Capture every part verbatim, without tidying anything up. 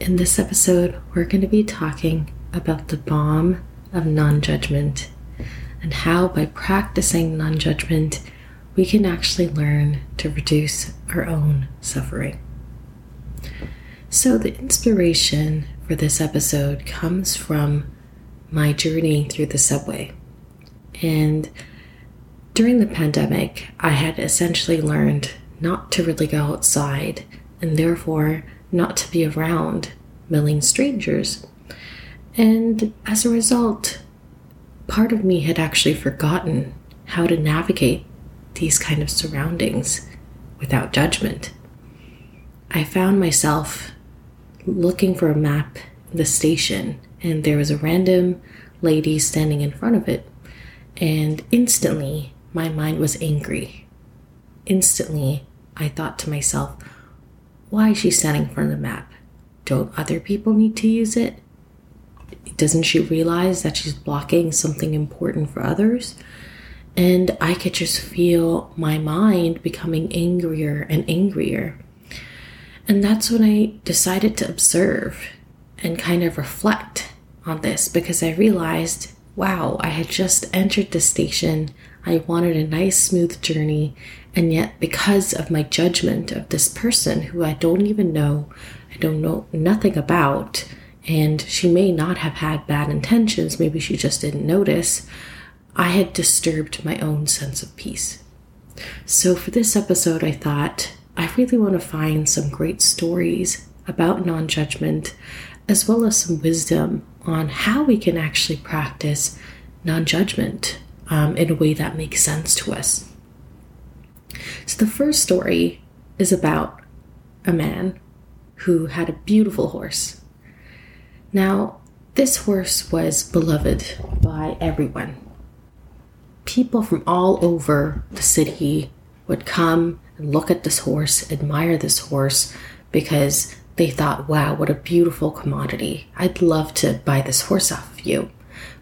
In this episode, we're going to be talking about the balm of non-judgment and how by practicing non-judgment, we can actually learn to reduce our own suffering. So the inspiration for this episode comes from my journey through the subway. And during the pandemic, I had essentially learned not to really go outside and therefore not to be around milling strangers. And as a result, part of me had actually forgotten how to navigate these kind of surroundings without judgment. I found myself looking for a map in the station, and there was a random lady standing in front of it. And instantly, my mind was angry. Instantly, I thought to myself, why is she standing in front of the map? Don't other people need to use it? Doesn't she realize that she's blocking something important for others? And I could just feel my mind becoming angrier and angrier. And that's when I decided to observe and kind of reflect on this, because I realized, wow, I had just entered the station. I wanted a nice, smooth journey. And yet, because of my judgment of this person who I don't even know, I don't know nothing about, and she may not have had bad intentions, maybe she just didn't notice, I had disturbed my own sense of peace. So for this episode, I thought, I really want to find some great stories about non-judgment, as well as some wisdom on how we can actually practice non-judgment um, in a way that makes sense to us. So the first story is about a man who had a beautiful horse. Now, this horse was beloved by everyone. People from all over the city would come and look at this horse, admire this horse, because they thought, wow, what a beautiful commodity. I'd love to buy this horse off of you.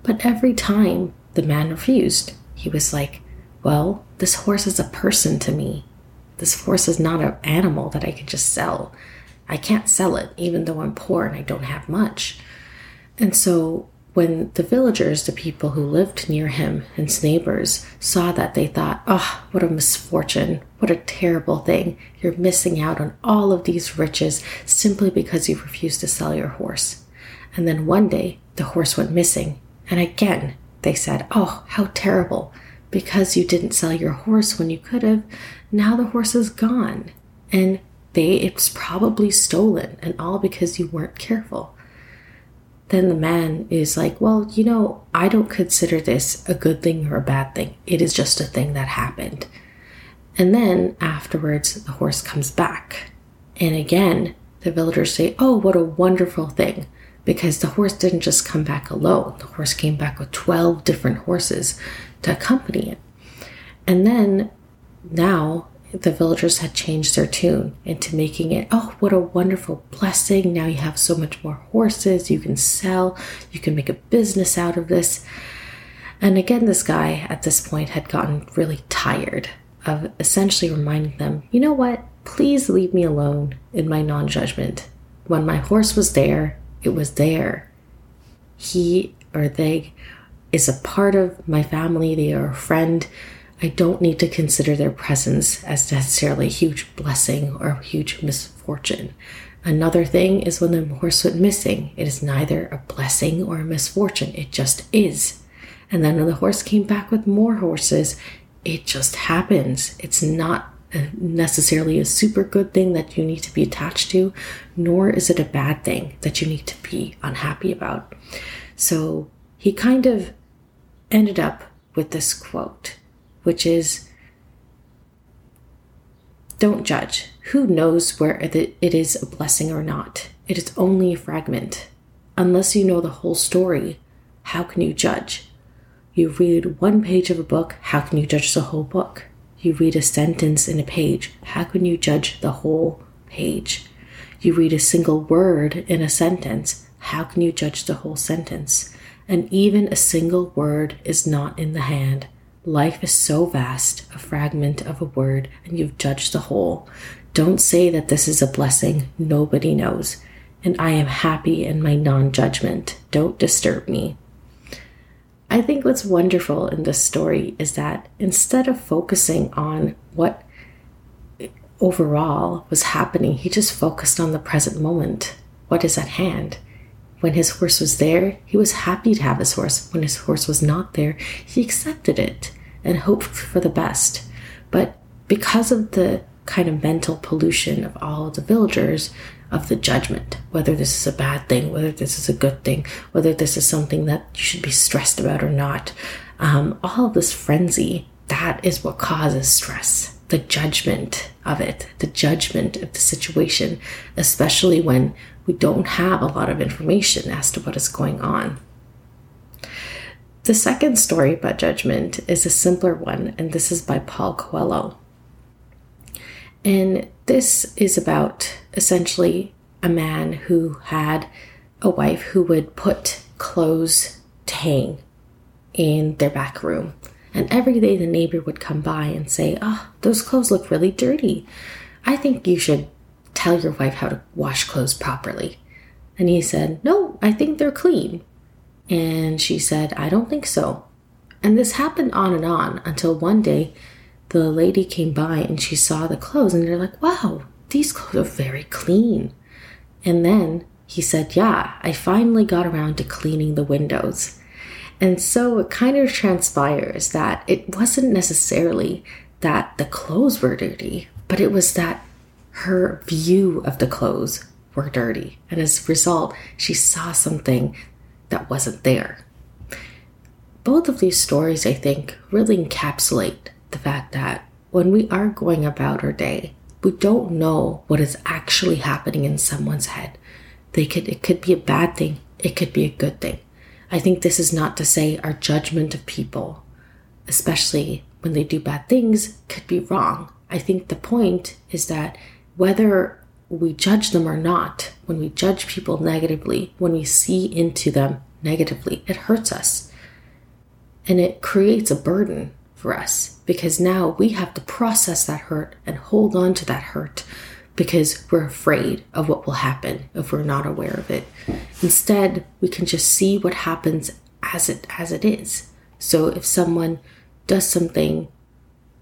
But every time the man refused, he was like, well, this horse is a person to me. This horse is not an animal that I could just sell. I can't sell it, even though I'm poor and I don't have much. And so when the villagers, the people who lived near him, and his neighbors saw that, they thought, oh, what a misfortune. What a terrible thing. You're missing out on all of these riches simply because you refused to sell your horse. And then one day, the horse went missing. And again, they said, oh, how terrible. Because you didn't sell your horse when you could have, now the horse is gone. And they it's probably stolen, and all because you weren't careful. Then the man is like, well, you know, I don't consider this a good thing or a bad thing. It is just a thing that happened. And then afterwards, the horse comes back. And again, the villagers say, oh, what a wonderful thing. Because the horse didn't just come back alone. The horse came back with twelve different horses to accompany it. And then now the villagers had changed their tune into making it, oh, what a wonderful blessing. Now you have so much more horses you can sell. You can make a business out of this. And again, this guy at this point had gotten really tired of essentially reminding them, you know what? Please leave me alone in my non-judgment. When my horse was there, it was there. He or they is a part of my family. They are a friend. I don't need to consider their presence as necessarily a huge blessing or a huge misfortune. Another thing is when the horse went missing, it is neither a blessing or a misfortune. It just is. And then when the horse came back with more horses, it just happens. It's not necessarily a super good thing that you need to be attached to, nor is it a bad thing that you need to be unhappy about. So he kind of ended up with this quote, which is, don't judge. Who knows where it is a blessing or not? It is only a fragment. Unless you know the whole story, how can you judge? You read one page of a book, how can you judge the whole book? You read a sentence in a page, how can you judge the whole page? You read a single word in a sentence, how can you judge the whole sentence? And even a single word is not in the hand. Life is so vast, a fragment of a word, and you've judged the whole. Don't say that this is a blessing. Nobody knows. And I am happy in my non-judgment. Don't disturb me. I think what's wonderful in this story is that instead of focusing on what overall was happening, he just focused on the present moment. What is at hand? When his horse was there, he was happy to have his horse. When his horse was not there, he accepted it and hoped for the best. But because of the kind of mental pollution of all the villagers, of the judgment, whether this is a bad thing, whether this is a good thing, whether this is something that you should be stressed about or not, um, all of this frenzy, that is what causes stress. The judgment of it, the judgment of the situation, especially when we don't have a lot of information as to what is going on. The second story about judgment is a simpler one, and this is by Paul Coelho. And this is about essentially a man who had a wife who would put clothes to hang in their back room. And every day the neighbor would come by and say, "Oh, those clothes look really dirty. I think you should tell your wife how to wash clothes properly." And he said, "No, I think they're clean." And she said, "I don't think so." And this happened on and on until one day the lady came by and she saw the clothes and they're like, "Wow, these clothes are very clean." And then he said, "Yeah, I finally got around to cleaning the windows." And so it kind of transpires that it wasn't necessarily that the clothes were dirty, but it was that her view of the clothes were dirty. And as a result, she saw something that wasn't there. Both of these stories, I think, really encapsulate the fact that when we are going about our day, we don't know what is actually happening in someone's head. They could, it could be a bad thing. It could be a good thing. I think this is not to say our judgment of people, especially when they do bad things, could be wrong. I think the point is that whether we judge them or not, when we judge people negatively, when we see into them negatively, it hurts us. And it creates a burden for us because now we have to process that hurt and hold on to that hurt because we're afraid of what will happen if we're not aware of it. Instead, we can just see what happens as it as it is. So if someone does something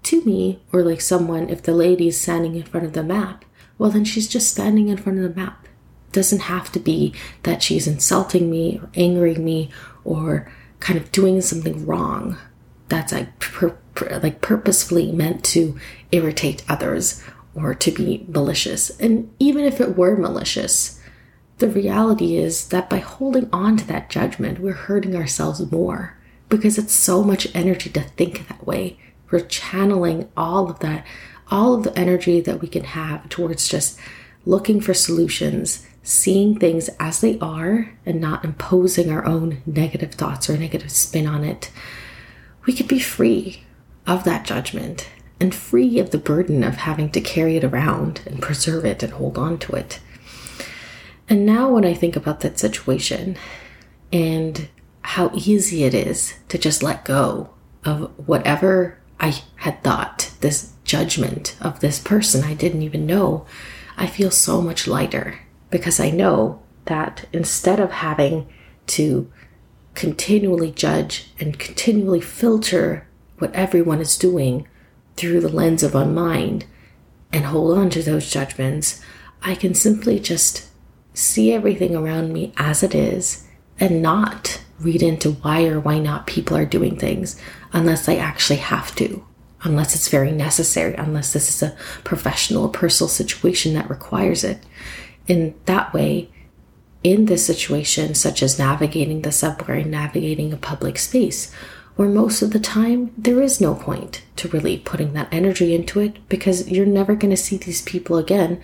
to me, or like someone, if the lady is standing in front of the map, well, then she's just standing in front of the map. It doesn't have to be that she's insulting me or angering me or kind of doing something wrong that's like pur- pur- like purposefully meant to irritate others or to be malicious. And even if it were malicious, the reality is that by holding on to that judgment, we're hurting ourselves more because it's so much energy to think that way. We're channeling all of that, all of the energy that we can have towards just looking for solutions, seeing things as they are and not imposing our own negative thoughts or negative spin on it. We could be free of that judgment and free of the burden of having to carry it around and preserve it and hold on to it. And now when I think about that situation and how easy it is to just let go of whatever I had thought, this judgment of this person I didn't even know, I feel so much lighter because I know that instead of having to continually judge and continually filter what everyone is doing through the lens of our mind and hold on to those judgments, I can simply just see everything around me as it is and not read into why or why not people are doing things unless I actually have to, unless it's very necessary, unless this is a professional or personal situation that requires it. In that way, in this situation, such as navigating the subway, navigating a public space, where most of the time there is no point to really putting that energy into it because you're never going to see these people again.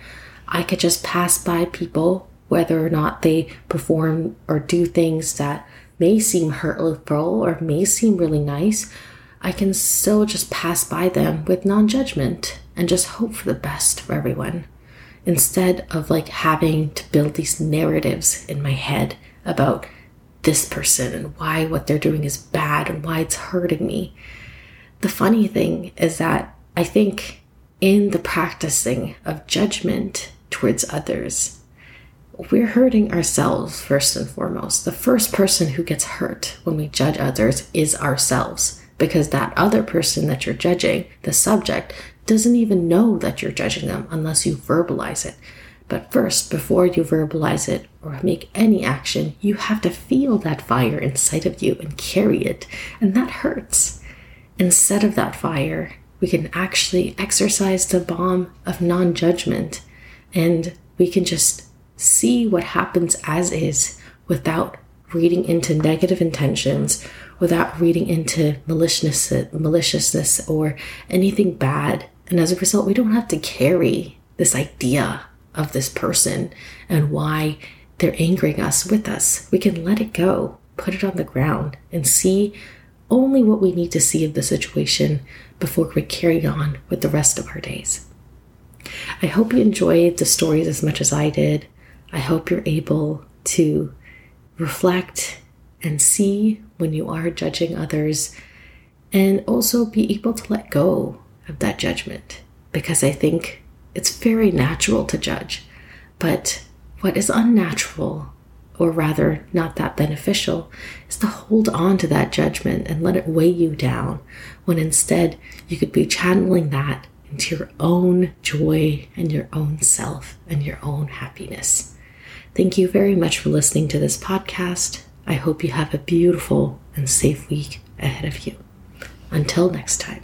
I could just pass by people whether or not they perform or do things that may seem hurtful or may seem really nice, I can still just pass by them with non-judgment and just hope for the best for everyone, instead of like having to build these narratives in my head about this person and why what they're doing is bad and why it's hurting me. The funny thing is that I think in the practicing of judgment towards others, we're hurting ourselves first and foremost. The first person who gets hurt when we judge others is ourselves, because that other person that you're judging, the subject, doesn't even know that you're judging them unless you verbalize it. But first, before you verbalize it or make any action, you have to feel that fire inside of you and carry it. And that hurts. Instead of that fire, we can actually exercise the bomb of non-judgment, and we can just see what happens as is without reading into negative intentions, without reading into malicious, maliciousness or anything bad. And as a result, we don't have to carry this idea of this person and why they're angering us with us. We can let it go, put it on the ground, and see only what we need to see of the situation before we carry on with the rest of our days. I hope you enjoyed the stories as much as I did. I hope you're able to reflect and see when you are judging others, and also be able to let go of that judgment, because I think it's very natural to judge. But what is unnatural, or rather not that beneficial, is to hold on to that judgment and let it weigh you down, when instead you could be channeling that into your own joy and your own self and your own happiness. Thank you very much for listening to this podcast. I hope you have a beautiful and safe week ahead of you. Until next time.